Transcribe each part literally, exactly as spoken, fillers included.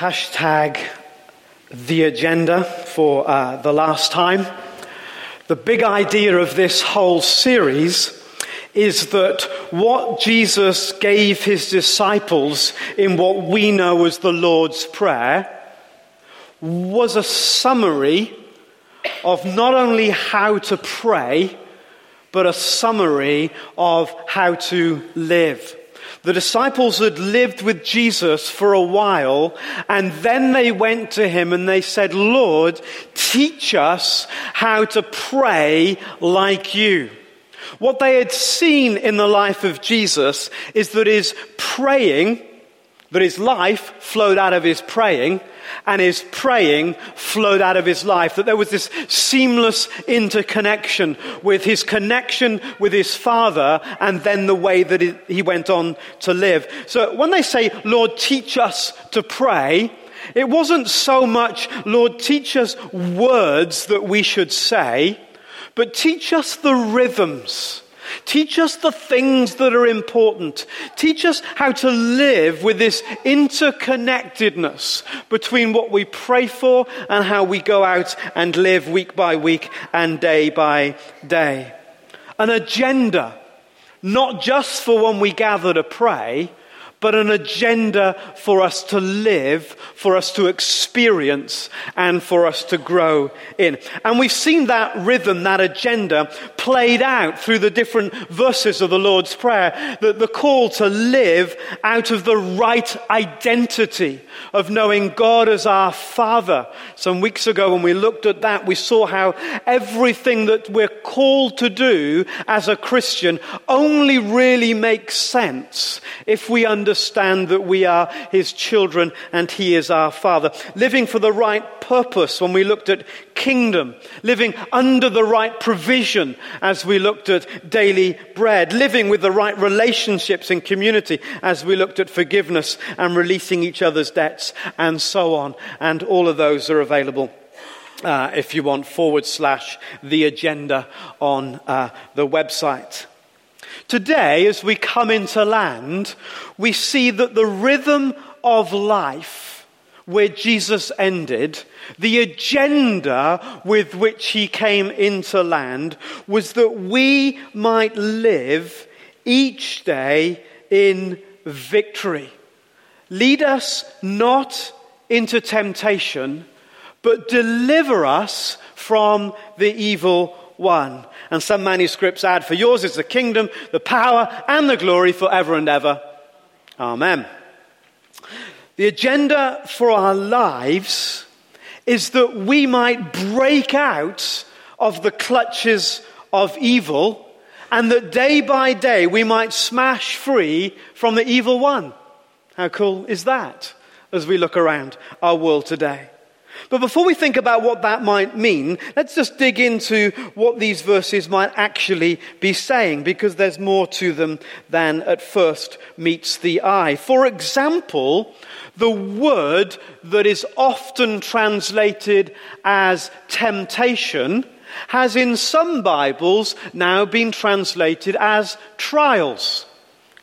hashtag the agenda for uh, the last time. The big idea of this whole series is that what Jesus gave his disciples in what we know as the Lord's Prayer was a summary of not only how to pray, but a summary of how to live. The disciples had lived with Jesus for a while, and then they went to him and they said, "Lord, teach us how to pray like you." What they had seen in the life of Jesus is that his praying, that his life flowed out of his praying, and his praying flowed out of his life. That there was this seamless interconnection with his connection with his Father and then the way that he went on to live. So when they say, "Lord, teach us to pray," it wasn't so much, "Lord, teach us words that we should say," but teach us the rhythms. Teach us the things that are important. Teach us how to live with this interconnectedness between what we pray for and how we go out and live week by week and day by day. An agenda, not just for when we gather to pray, but an agenda for us to live, for us to experience, and for us to grow in. And we've seen that rhythm, that agenda, played out through the different verses of the Lord's Prayer, the, the call to live out of the right identity of knowing God as our Father. Some weeks ago when we looked at that, we saw how everything that we're called to do as a Christian only really makes sense if we understand Understand that we are his children and he is our Father. Living for the right purpose when we looked at kingdom. Living under the right provision as we looked at daily bread. Living with the right relationships and community as we looked at forgiveness and releasing each other's debts and so on. And all of those are available uh, if you want forward slash the agenda on uh, the website. Today, as we come into land, we see that the rhythm of life where Jesus ended, the agenda with which he came into land, was that we might live each day in victory. Lead us not into temptation, but deliver us from the evil world. One. And some manuscripts add, "For yours is the kingdom, the power, and the glory forever and ever. Amen." The agenda for our lives is that we might break out of the clutches of evil, and that day by day we might smash free from the evil one. How cool is that as we look around our world today? But before we think about what that might mean, let's just dig into what these verses might actually be saying, because there's more to them than at first meets the eye. For example, the word that is often translated as temptation has in some Bibles now been translated as trials.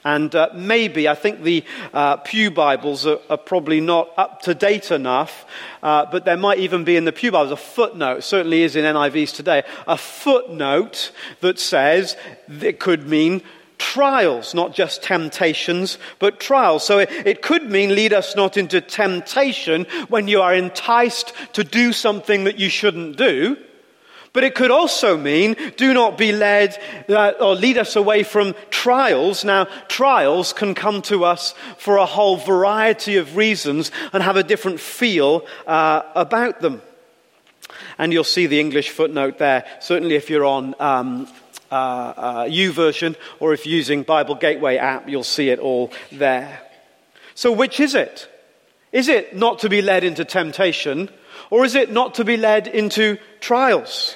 And uh, maybe, I think the uh, Pew Bibles are, are probably not up to date enough, uh, but there might even be in the Pew Bibles a footnote, certainly is in N I Vs today, a footnote that says it could mean trials, not just temptations, but trials. So it, it could mean lead us not into temptation when you are enticed to do something that you shouldn't do. But it could also mean do not be led uh, or lead us away from trials. Now, trials can come to us for a whole variety of reasons and have a different feel uh, about them. And you'll see the English footnote there, certainly if you're on um, uh, uh, YouVersion or if you're using Bible Gateway app, you'll see it all there. So which is it? Is it not to be led into temptation, or is it not to be led into trials?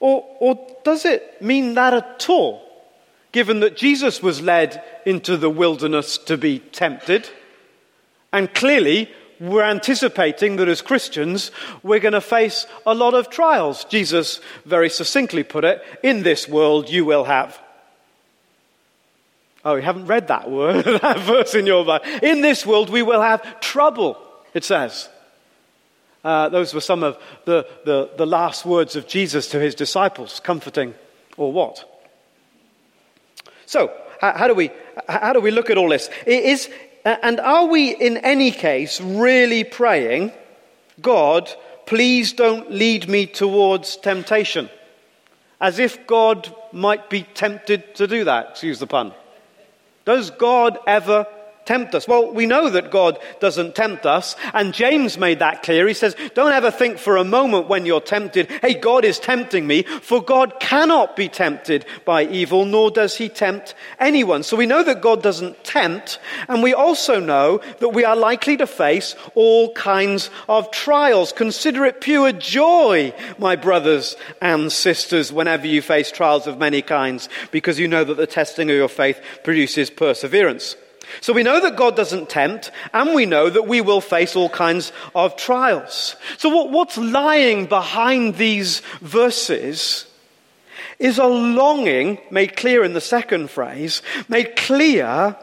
Or, or does it mean that at all, given that Jesus was led into the wilderness to be tempted? And clearly, we're anticipating that as Christians, we're going to face a lot of trials. Jesus very succinctly put it, "In this world you will have." Oh, you haven't read that word, that verse in your Bible. In this world we will have trouble, it says. Uh, those were some of the, the, the last words of Jesus to his disciples, comforting or what? So, how, how do we how do we look at all this? It is, and are we in any case really praying, God, please don't lead me towards temptation? As if God might be tempted to do that, excuse the pun. Does God ever tempt us? Well, we know that God doesn't tempt us, and James made that clear. He says, don't ever think for a moment when you're tempted, hey, God is tempting me, for God cannot be tempted by evil, nor does he tempt anyone. So we know that God doesn't tempt, and we also know that we are likely to face all kinds of trials. Consider it pure joy, my brothers and sisters, whenever you face trials of many kinds, because you know that the testing of your faith produces perseverance. So we know that God doesn't tempt, and we know that we will face all kinds of trials. So what, what's lying behind these verses is a longing, made clear in the second phrase, made clear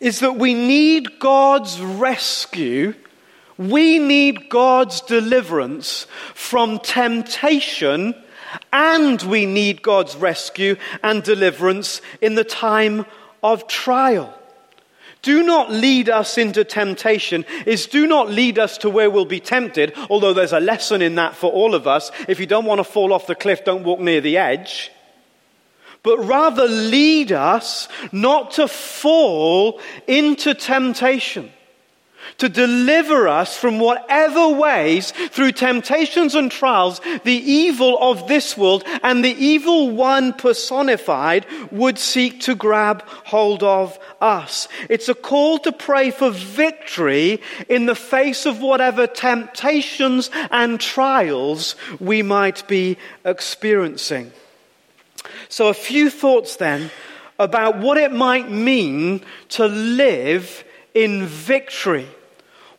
is that we need God's rescue, we need God's deliverance from temptation, and we need God's rescue and deliverance in the time of trial. Do not lead us into temptation is do not lead us to where we'll be tempted, although there's a lesson in that for all of us. If you don't want to fall off the cliff, don't walk near the edge. But rather lead us not to fall into temptation, to deliver us from whatever ways through temptations and trials the evil of this world and the evil one personified would seek to grab hold of us. It's a call to pray for victory in the face of whatever temptations and trials we might be experiencing. So a few thoughts then about what it might mean to live in victory.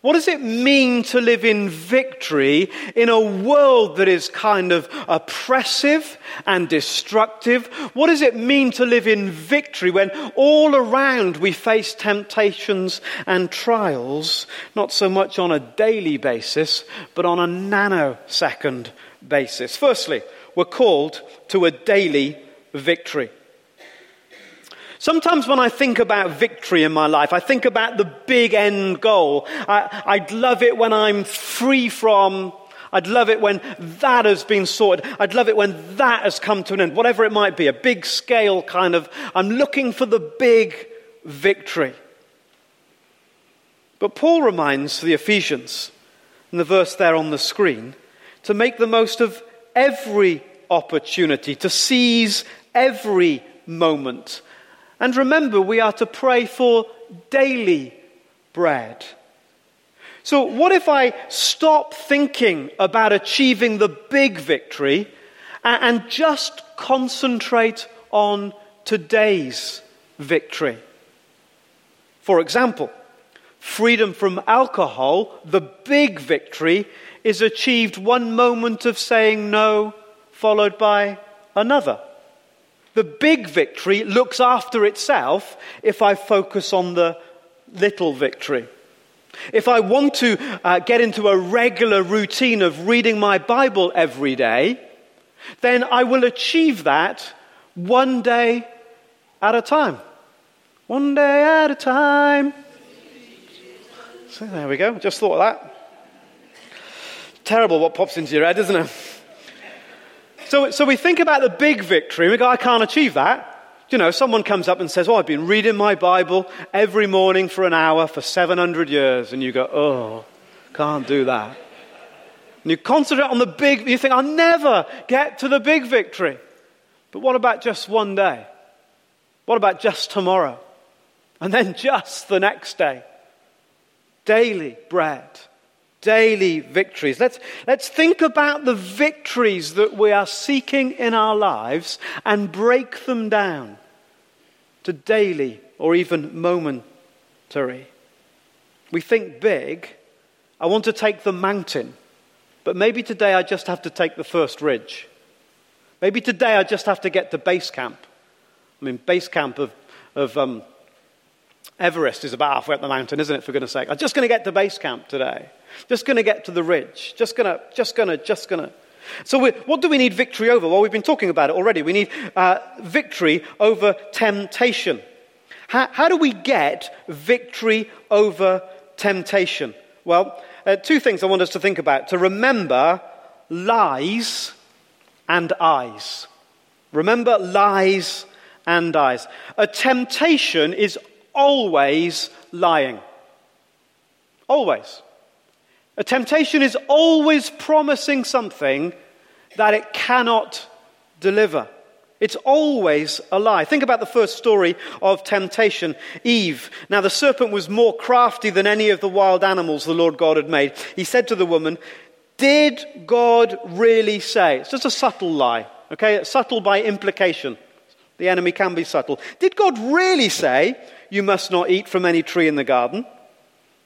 What does it mean to live in victory in a world that is kind of oppressive and destructive? What does it mean to live in victory when all around we face temptations and trials, not so much on a daily basis, but on a nanosecond basis? Firstly, we're called to a daily victory. Sometimes when I think about victory in my life, I think about the big end goal. I, I'd love it when I'm free from, I'd love it when that has been sorted. I'd love it when that has come to an end, whatever it might be, a big scale kind of, I'm looking for the big victory. But Paul reminds the Ephesians, in the verse there on the screen, to make the most of every opportunity, to seize every moment. And remember, we are to pray for daily bread. So what if I stop thinking about achieving the big victory and just concentrate on today's victory? For example, freedom from alcohol, the big victory, is achieved one moment of saying no, followed by another. The big victory looks after itself if I focus on the little victory. If I want to uh, get into a regular routine of reading my Bible every day, then I will achieve that one day at a time. One day at a time. So there we go. Just thought of that. Terrible what pops into your head, isn't it? So, so we think about the big victory. We go, I can't achieve that. You know, someone comes up and says, oh, I've been reading my Bible every morning for an hour for seven hundred years. And you go, oh, can't do that. And you concentrate on the big, you think, I'll never get to the big victory. But what about just one day? What about just tomorrow? And then just the next day? Daily bread. Daily victories. Let's let's think about the victories that we are seeking in our lives and break them down to daily or even momentary. We think big. I want to take the mountain, but maybe today I just have to take the first ridge. Maybe today I just have to get to base camp. I mean, base camp of of um, Everest is about halfway up the mountain, isn't it, for goodness sake? I'm just going to get to base camp today. Just going to get to the ridge. Just going to, just going to, just going to. So we, what do we need victory over? Well, we've been talking about it already. We need uh, victory over temptation. How, how do we get victory over temptation? Well, uh, two things I want us to think about. To remember lies and eyes. Remember lies and eyes. A temptation is always lying. Always. A temptation is always promising something that it cannot deliver. It's always a lie. Think about the first story of temptation, Eve. Now the serpent was more crafty than any of the wild animals the Lord God had made. He said to the woman, "Did God really say?" It's just a subtle lie, okay? It's subtle by implication. The enemy can be subtle. "Did God really say, you must not eat from any tree in the garden?"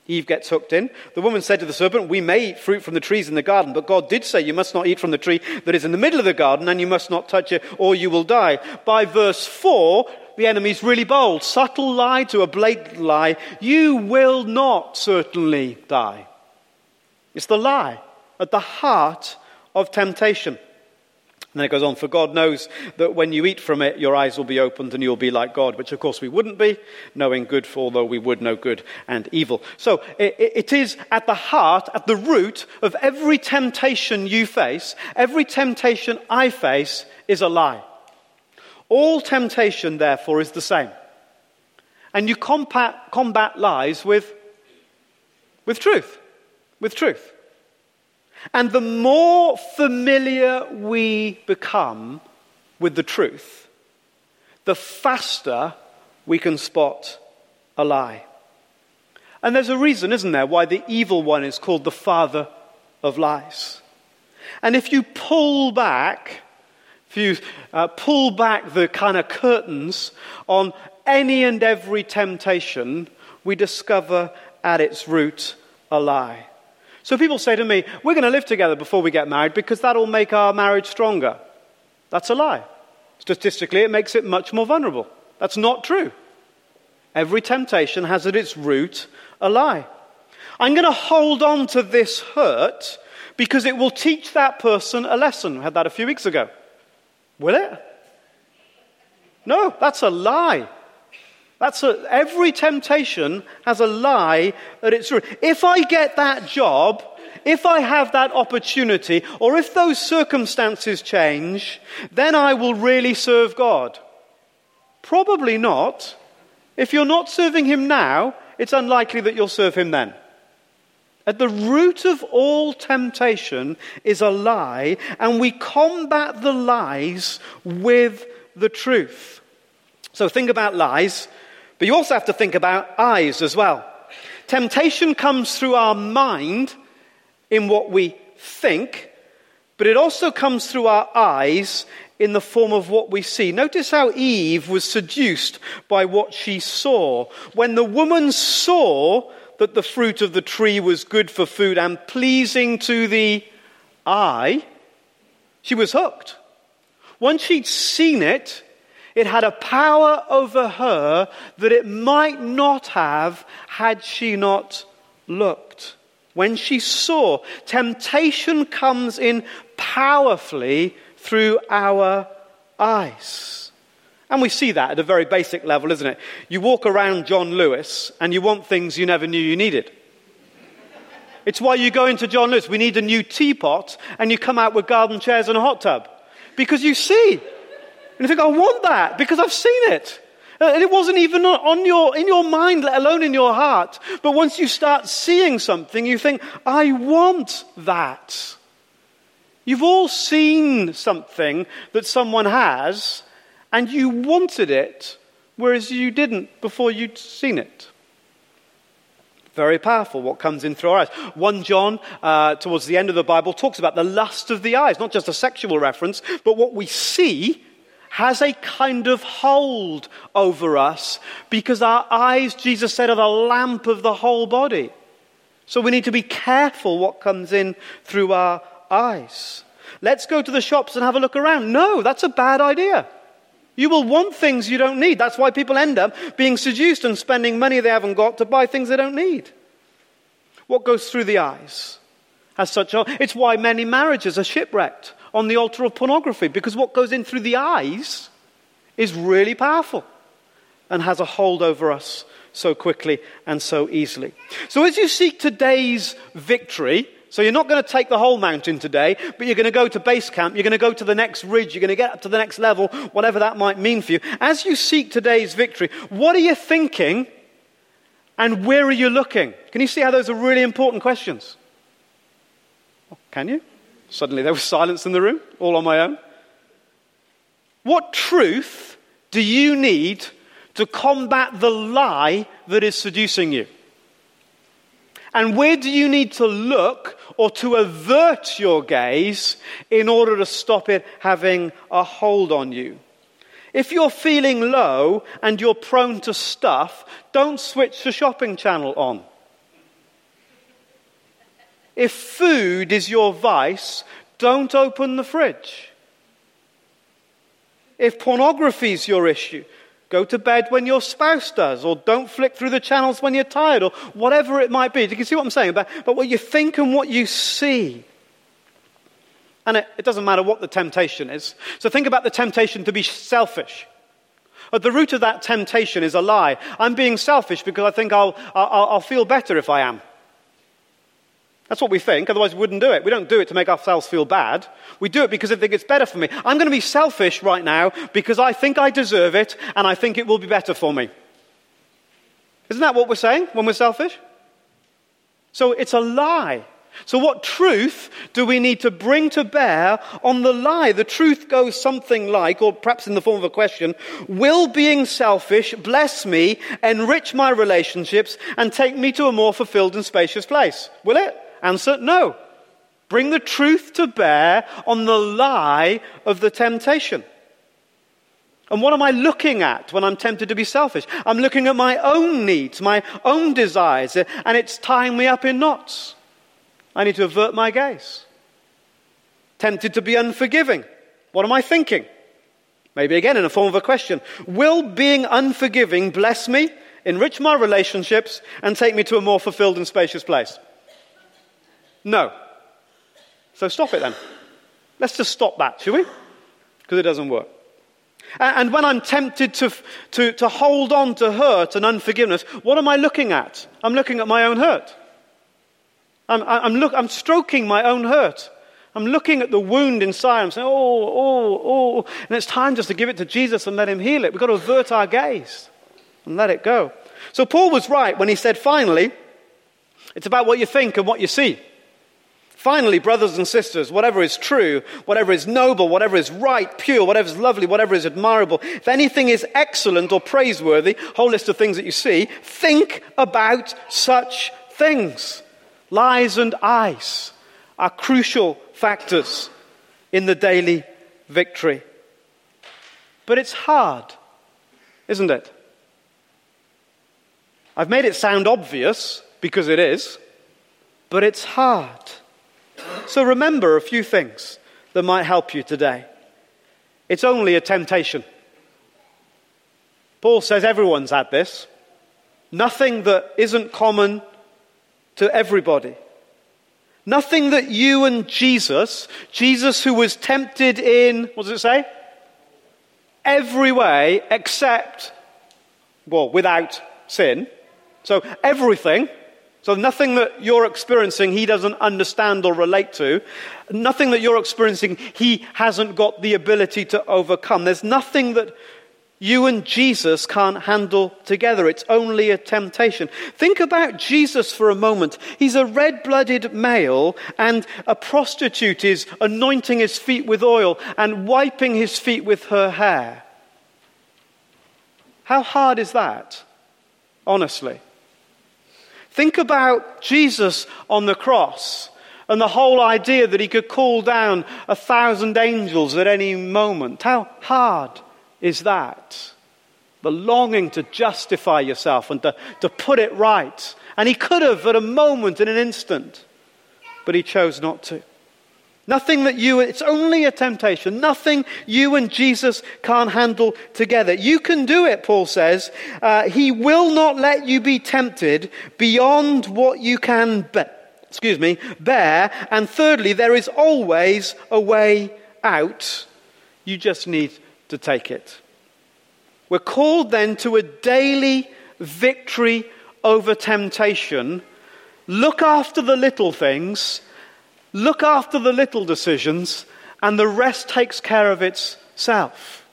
Eve gets hooked in. The woman said to the serpent, "We may eat fruit from the trees in the garden, but God did say you must not eat from the tree that is in the middle of the garden, and you must not touch it or you will die." By verse four, the enemy's really bold. Subtle lie to a blatant lie. You will not certainly die. It's the lie at the heart of temptation. And then it goes on, "For God knows that when you eat from it, your eyes will be opened and you'll be like God," which of course we wouldn't be, knowing good, for although we would know good and evil. So it, it is at the heart, at the root of every temptation you face, every temptation I face is a lie. All temptation, therefore, is the same. And you combat, combat lies with, with truth, with truth. And the more familiar we become with the truth, the faster we can spot a lie. And there's a reason, isn't there, why the evil one is called the father of lies. And if you pull back, if you uh, pull back the kind of curtains on any and every temptation, we discover at its root a lie. So people say to me, "We're going to live together before we get married because that'll make our marriage stronger." That's a lie. Statistically, it makes it much more vulnerable. That's not true. Every temptation has at its root a lie. I'm going to hold on to this hurt because it will teach that person a lesson. We had that a few weeks ago. Will it? No, that's a lie. That's a, every temptation has a lie at its root. If I get that job, if I have that opportunity, or if those circumstances change, then I will really serve God. Probably not. If you're not serving him now, it's unlikely that you'll serve him then. At the root of all temptation is a lie, and we combat the lies with the truth. So think about lies. But you also have to think about eyes as well. Temptation comes through our mind in what we think, but it also comes through our eyes in the form of what we see. Notice how Eve was seduced by what she saw. When the woman saw that the fruit of the tree was good for food and pleasing to the eye, she was hooked. Once she'd seen it, it had a power over her that it might not have had she not looked. When she saw, temptation comes in powerfully through our eyes. And we see that at a very basic level, isn't it? You walk around John Lewis and you want things you never knew you needed. It's why you go into John Lewis. We need a new teapot, and you come out with garden chairs and a hot tub. Because you see. And you think, I want that because I've seen it. And it wasn't even on your in your mind, let alone in your heart. But once you start seeing something, you think, I want that. You've all seen something that someone has, and you wanted it, whereas you didn't before you'd seen it. Very powerful, what comes in through our eyes. First John, uh, towards the end of the Bible, talks about the lust of the eyes. Not just a sexual reference, but what we see has a kind of hold over us because our eyes, Jesus said, are the lamp of the whole body. So we need to be careful what comes in through our eyes. Let's go to the shops and have a look around. No, that's a bad idea. You will want things you don't need. That's why people end up being seduced and spending money they haven't got to buy things they don't need. What goes through the eyes? As such, it's why many marriages are shipwrecked on the altar of pornography, because what goes in through the eyes is really powerful and has a hold over us so quickly and so easily. So as you seek today's victory, so you're not going to take the whole mountain today, but you're going to go to base camp, you're going to go to the next ridge, you're going to get up to the next level, whatever that might mean for you. As you seek today's victory, what are you thinking and where are you looking? Can you see how those are really important questions? Can you? Suddenly there was silence in the room, all on my own. What truth do you need to combat the lie that is seducing you? And where do you need to look or to avert your gaze in order to stop it having a hold on you? If you're feeling low and you're prone to stuff, don't switch the shopping channel on. If food is your vice, don't open the fridge. If pornography is your issue, go to bed when your spouse does, or don't flick through the channels when you're tired, or whatever it might be. Do you see what I'm saying? But, but what you think and what you see. And it, it doesn't matter what the temptation is. So think about the temptation to be selfish. At the root of that temptation is a lie. I'm being selfish because I think I'll, I'll, I'll feel better if I am. That's what we think, otherwise we wouldn't do it. We don't do it to make ourselves feel bad. We do it because I think it's better for me. I'm going to be selfish right now because I think I deserve it and I think it will be better for me. Isn't that what we're saying when we're selfish? So it's a lie. So what truth do we need to bring to bear on the lie? The truth goes something like, or perhaps in the form of a question, will being selfish bless me, enrich my relationships, and take me to a more fulfilled and spacious place? Will it? Answer, no. Bring the truth to bear on the lie of the temptation. And what am I looking at when I'm tempted to be selfish? I'm looking at my own needs, my own desires, and it's tying me up in knots. I need to avert my gaze. Tempted to be unforgiving. What am I thinking? Maybe again in a form of a question. Will being unforgiving bless me, enrich my relationships, and take me to a more fulfilled and spacious place? No. So stop it then. Let's just stop that, shall we? Because it doesn't work. And when I'm tempted to, to, to hold on to hurt and unforgiveness, what am I looking at? I'm looking at my own hurt. I'm, I'm, look, I'm stroking my own hurt. I'm looking at the wound inside. I'm saying, oh, oh, oh. And it's time just to give it to Jesus and let him heal it. We've got to avert our gaze and let it go. So Paul was right when he said, finally, it's about what you think and what you see. Finally, brothers and sisters, whatever is true, whatever is noble, whatever is right, pure, whatever is lovely, whatever is admirable, if anything is excellent or praiseworthy, whole list of things that you see, think about such things. Lies and eyes are crucial factors in the daily victory. But it's hard, isn't it? I've made it sound obvious, because it is, but it's hard. So remember a few things that might help you today. It's only a temptation. Paul says everyone's had this. Nothing that isn't common to everybody. Nothing that you and Jesus, Jesus who was tempted in, what does it say? Every way except, well, without sin. So everything. So nothing that you're experiencing he doesn't understand or relate to. Nothing that you're experiencing he hasn't got the ability to overcome. There's nothing that you and Jesus can't handle together. It's only a temptation. Think about Jesus for a moment. He's a red-blooded male, and a prostitute is anointing his feet with oil and wiping his feet with her hair. How hard is that? Honestly. Think about Jesus on the cross and the whole idea that he could call down a thousand angels at any moment. How hard is that? The longing to justify yourself and to, to put it right. And he could have at a moment, in an instant, but he chose not to. Nothing that you, it's only a temptation. Nothing you and Jesus can't handle together. You can do it, Paul says. Uh, he will not let you be tempted beyond what you can bear. Excuse me, bear. And thirdly, there is always a way out. You just need to take it. We're called then to a daily victory over temptation. Look after the little things. Look after the little decisions, and the rest takes care of itself.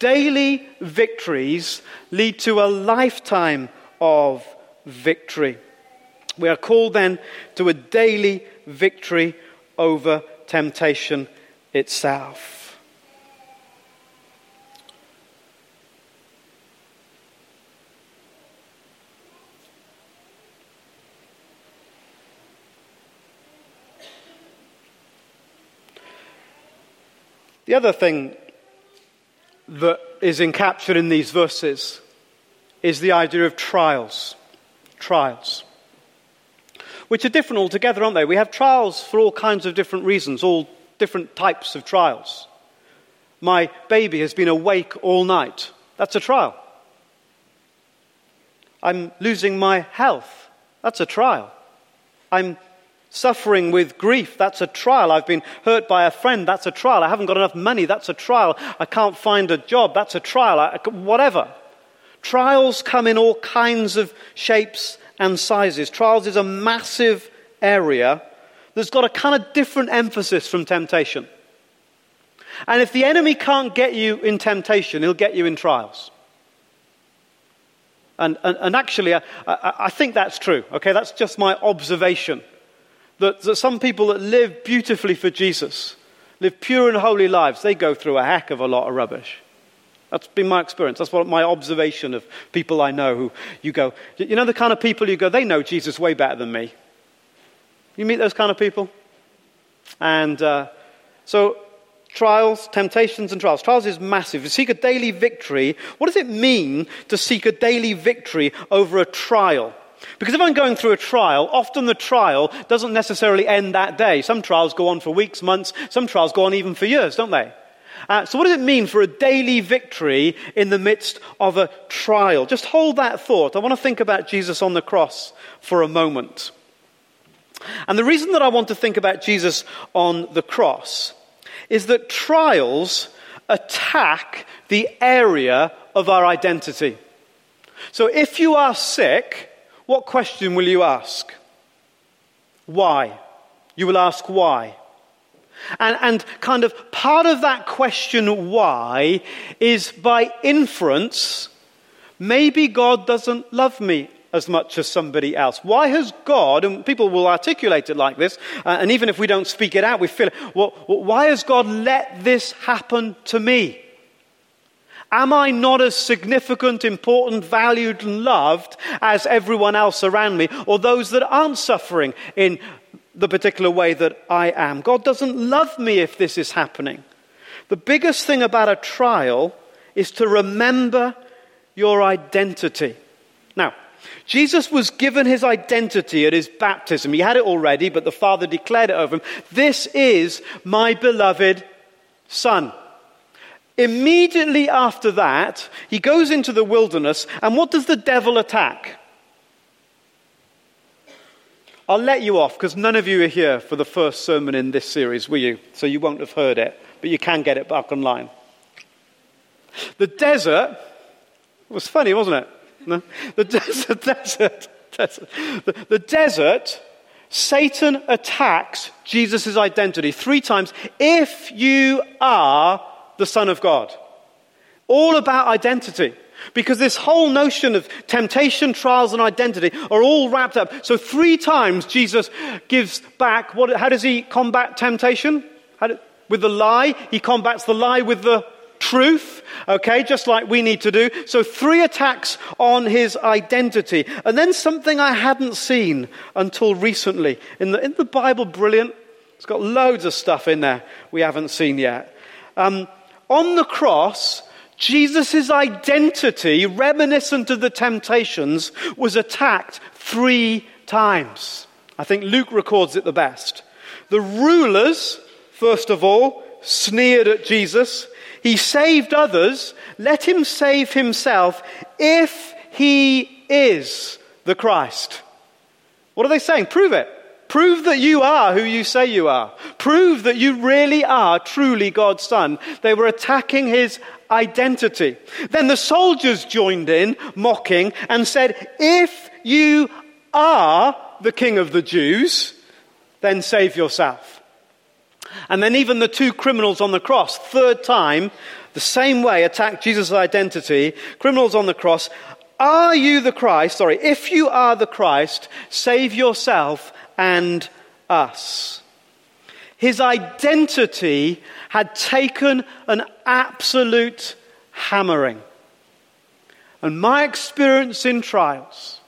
Daily victories lead to a lifetime of victory. We are called then to a daily victory over temptation itself. The other thing that is encaptured in these verses is the idea of trials. Trials. Which are different altogether, aren't they? We have trials for all kinds of different reasons, all different types of trials. My baby has been awake all night. That's a trial. I'm losing my health. That's a trial. I'm suffering with grief, that's a trial. I've been hurt by a friend, that's a trial. I haven't got enough money, that's a trial. I can't find a job, that's a trial. I, whatever. Trials come in all kinds of shapes and sizes. Trials is a massive area that's got a kind of different emphasis from temptation. And if the enemy can't get you in temptation, he'll get you in trials. And, and, and actually, I, I, I think that's true. Okay, that's just my observation. That, that some people that live beautifully for Jesus, live pure and holy lives, they go through a heck of a lot of rubbish. That's been my experience. That's what my observation of people I know who you go, you know the kind of people you go, they know Jesus way better than me. You meet those kind of people? And uh, so trials, temptations and trials. Trials is massive. To seek a daily victory. What does it mean to seek a daily victory over a trial? Because if I'm going through a trial, often the trial doesn't necessarily end that day. Some trials go on for weeks, months. Some trials go on even for years, don't they? Uh, so what does it mean for a daily victory in the midst of a trial? Just hold that thought. I want to think about Jesus on the cross for a moment. And the reason that I want to think about Jesus on the cross is that trials attack the area of our identity. So if you are sick, what question will you ask? Why? You will ask why. And, and kind of part of that question why is by inference, maybe God doesn't love me as much as somebody else. Why has God, and people will articulate it like this, uh, and even if we don't speak it out, we feel it. Well, why has God let this happen to me? Am I not as significant, important, valued, and loved as everyone else around me, or those that aren't suffering in the particular way that I am? God doesn't love me if this is happening. The biggest thing about a trial is to remember your identity. Now, Jesus was given his identity at his baptism. He had it already, but the Father declared it over him. This is my beloved Son. Immediately after that, he goes into the wilderness, and what does the devil attack? I'll let you off, because none of you are here for the first sermon in this series, were you? So you won't have heard it, but you can get it back online. The desert was funny, wasn't it? No? The desert, desert, desert. The, the desert, Satan attacks Jesus' identity three times. If you are the Son of God. All about identity. Because this whole notion of temptation, trials, and identity are all wrapped up. So three times Jesus gives back. What? How does he combat temptation? How do, with the lie. He combats the lie with the truth. Okay, just like we need to do. So three attacks on his identity. And then something I hadn't seen until recently. In the, in the Bible, brilliant. It's got loads of stuff in there we haven't seen yet. Um, On the cross, Jesus' identity, reminiscent of the temptations, was attacked three times. I think Luke records it the best. The rulers, first of all, sneered at Jesus. He saved others. Let him save himself if he is the Christ. What are they saying? Prove it. Prove that you are who you say you are. Prove that you really are truly God's son. They were attacking his identity. Then the soldiers joined in, mocking, and said, if you are the King of the Jews, then save yourself. And then even the two criminals on the cross, third time, the same way, attacked Jesus' identity. Criminals on the cross, are you the Christ? Sorry, if you are the Christ, save yourself and us. His identity had taken an absolute hammering. And my experience in trials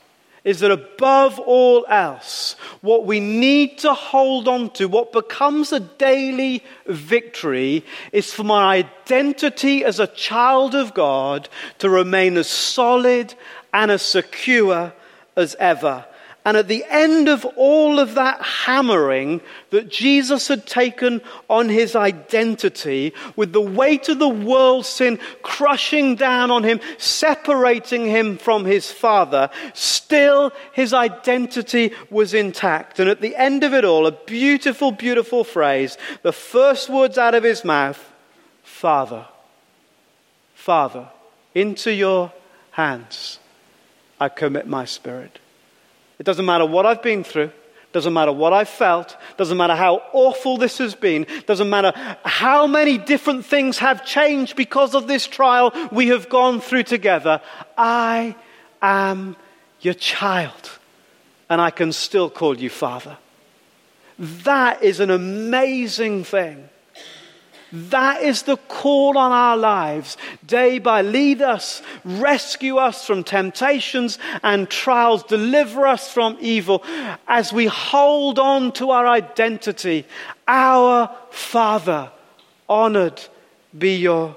is that above all else, what we need to hold on to, what becomes a daily victory, is for my identity as a child of God to remain as solid and as secure as ever. And at the end of all of that hammering that Jesus had taken on his identity, with the weight of the world's sin crushing down on him, separating him from his Father, still his identity was intact. And at the end of it all, a beautiful, beautiful phrase, the first words out of his mouth, Father, Father, into your hands I commit my spirit. It doesn't matter what I've been through, doesn't matter what I've felt, doesn't matter how awful this has been, doesn't matter how many different things have changed because of this trial we have gone through together. I am your child, and I can still call you Father. That is an amazing thing. That is the call on our lives, day by lead us, rescue us from temptations and trials, deliver us from evil, as we hold on to our identity. Our Father, honored be your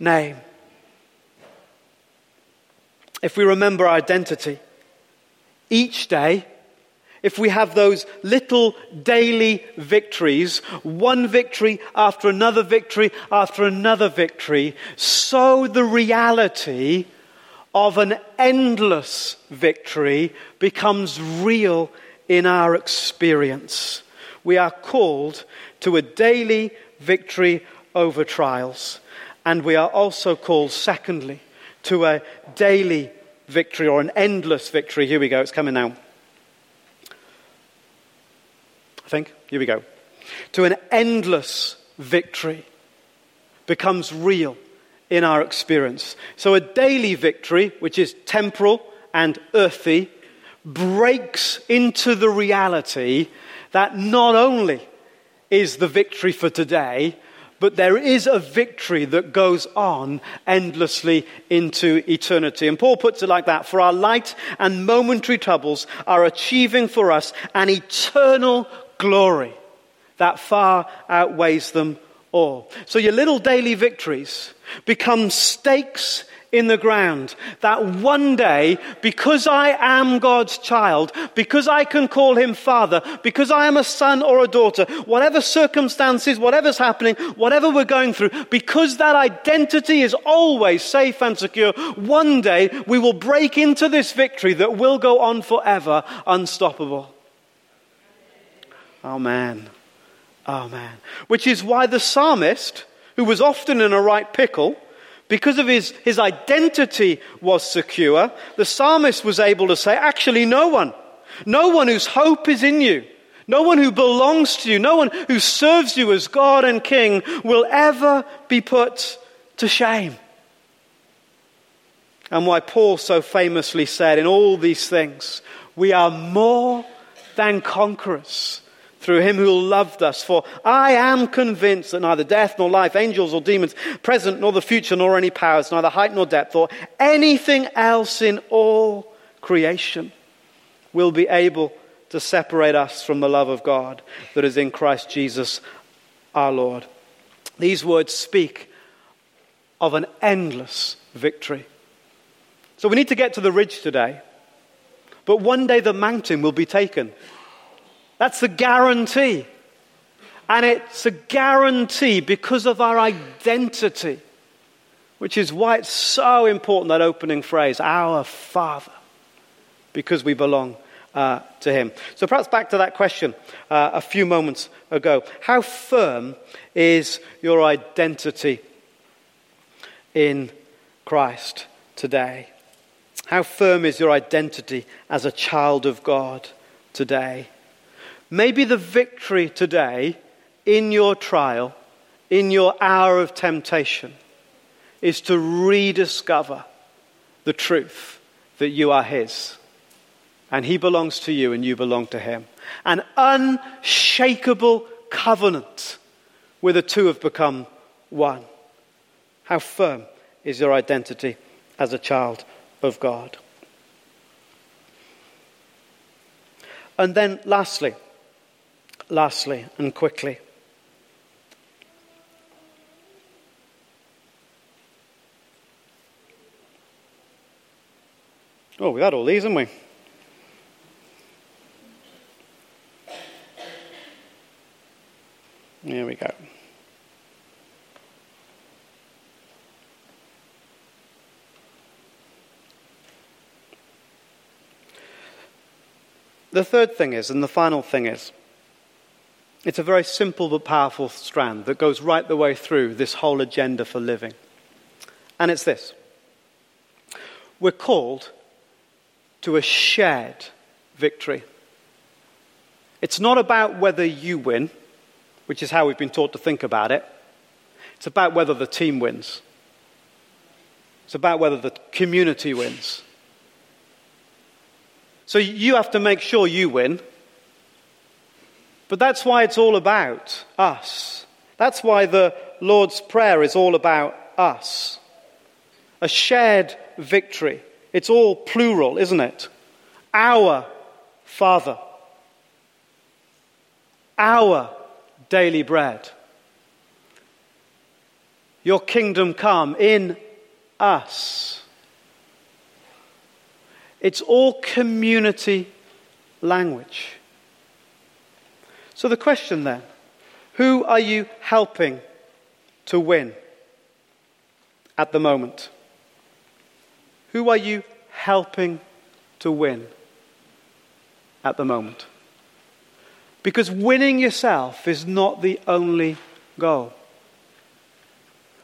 name. If we remember our identity each day, if we have those little daily victories, one victory after another victory after another victory, so the reality of an endless victory becomes real in our experience. We are called to a daily victory over trials. And we are also called, secondly, to a daily victory or an endless victory. Here we go, it's coming now. I think, here we go. To an endless victory becomes real in our experience. So a daily victory, which is temporal and earthy, breaks into the reality that not only is the victory for today, but there is a victory that goes on endlessly into eternity. And Paul puts it like that. For our light and momentary troubles are achieving for us an eternal glory that far outweighs them all. So your little daily victories become stakes in the ground that one day, because I am God's child, because I can call him Father, because I am a son or a daughter, whatever circumstances, whatever's happening, whatever we're going through, because that identity is always safe and secure, one day we will break into this victory that will go on forever, unstoppable. Amen. Amen. Which is why the psalmist, who was often in a right pickle, because of his, his identity was secure, the psalmist was able to say, actually, no one, no one whose hope is in you, no one who belongs to you, no one who serves you as God and King will ever be put to shame. And why Paul so famously said, in all these things, we are more than conquerors through him who loved us. For I am convinced that neither death nor life, angels or demons, present nor the future, nor any powers, neither height nor depth, or anything else in all creation will be able to separate us from the love of God that is in Christ Jesus our Lord. These words speak of an endless victory. So we need to get to the ridge today, but one day the mountain will be taken. That's the guarantee And it's a guarantee because of our identity, which is why it's so important, that opening phrase, our Father, because we belong uh, to him. So perhaps back to that question uh, a few moments ago. How firm is your identity in Christ today? How firm is your identity as a child of God today? Maybe the victory today in your trial, in your hour of temptation, is to rediscover the truth that you are his and he belongs to you and you belong to him. An unshakable covenant where the two have become one. How firm is your identity as a child of God? And then lastly, lastly and quickly, oh, we've had all these, haven't we? There we go. The third thing is, and the final thing is, it's a very simple but powerful strand that goes right the way through this whole agenda for living. And it's this. We're called to a shared victory. It's not about whether you win, which is how we've been taught to think about it. It's about whether the team wins. It's about whether the community wins. So you have to make sure you win. But that's why it's all about us. That's why the Lord's Prayer is all about us. A shared victory. It's all plural, isn't it? Our Father. Our daily bread. Your kingdom come in us. It's all community language. So the question then, who are you helping to win at the moment? Who are you helping to win at the moment? Because winning yourself is not the only goal.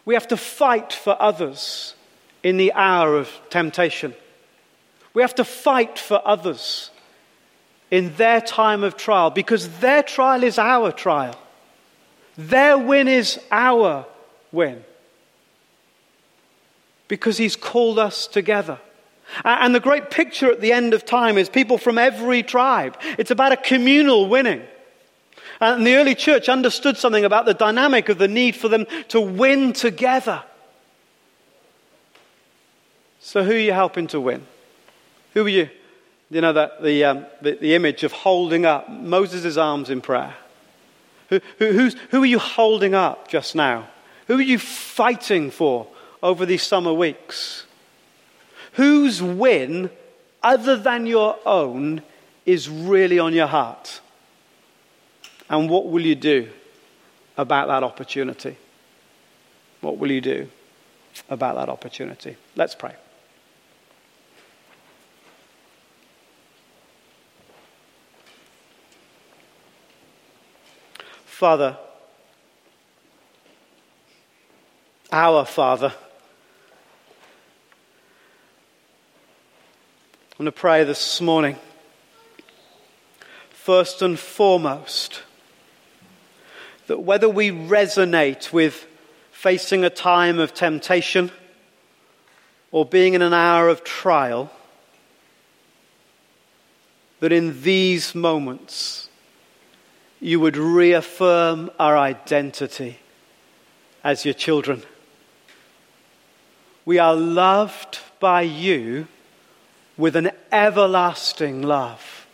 We have to fight for others in the hour of temptation. We have to fight for others in their time of trial because their trial is our trial. Their win is our win. Because he's called us together. And the great picture at the end of time is people from every tribe. It's about a communal winning. And the early church understood something about the dynamic of the need for them to win together. So who are you helping to win? Who are you? You know, that the, um, the the image of holding up Moses' arms in prayer. Who who who's, who are you holding up just now? Who are you fighting for over these summer weeks? Whose win, other than your own, is really on your heart? And what will you do about that opportunity? What will you do about that opportunity? Let's pray. Father, our Father, I'm going to pray this morning, first and foremost, that whether we resonate with facing a time of temptation or being in an hour of trial, that in these moments you would reaffirm our identity as your children. We are loved by you with an everlasting love.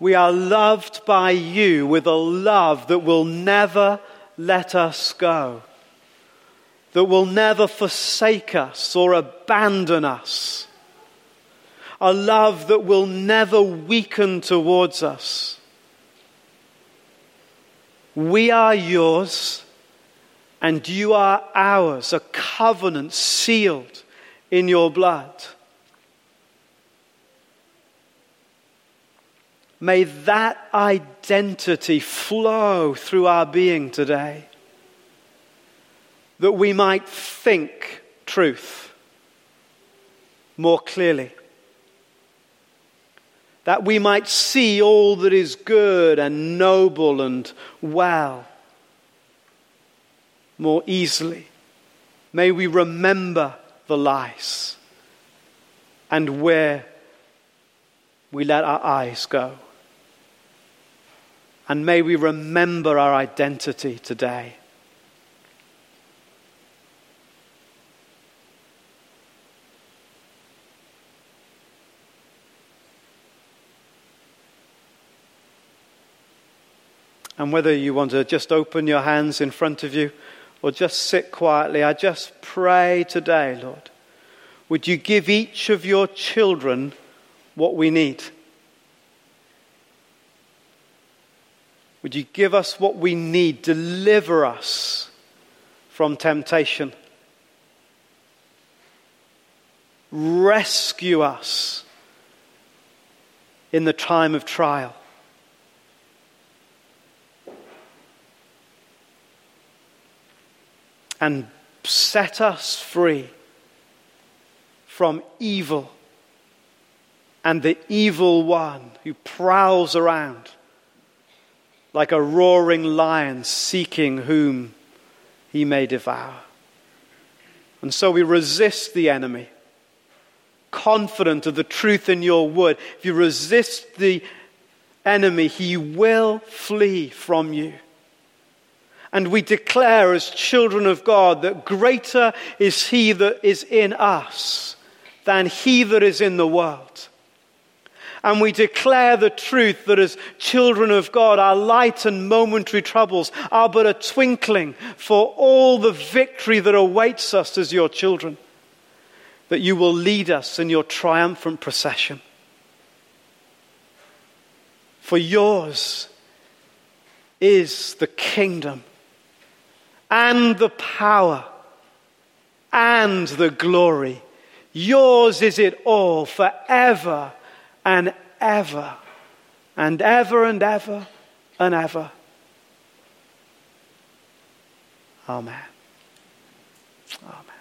We are loved by you with a love that will never let us go, that will never forsake us or abandon us. A love that will never weaken towards us. We are yours and you are ours, a covenant sealed in your blood. May that identity flow through our being today, that we might think truth more clearly, that we might see all that is good and noble and well more easily. May we remember the lies and where we let our eyes go. And may we remember our identity today. And whether you want to just open your hands in front of you or just sit quietly, I just pray today, Lord, would you give each of your children what we need? Would you give us what we need? Deliver us from temptation. Rescue us in the time of trial. And set us free from evil and the evil one who prowls around like a roaring lion seeking whom he may devour. And so we resist the enemy, confident of the truth in your word. If you resist the enemy, he will flee from you. And we declare as children of God that greater is he that is in us than he that is in the world. And we declare the truth that as children of God, our light and momentary troubles are but a twinkling for all the victory that awaits us as your children, that you will lead us in your triumphant procession. For yours is the kingdom, and the power, and the glory. Yours is it all, forever and ever, and ever and ever and ever. Amen. Amen.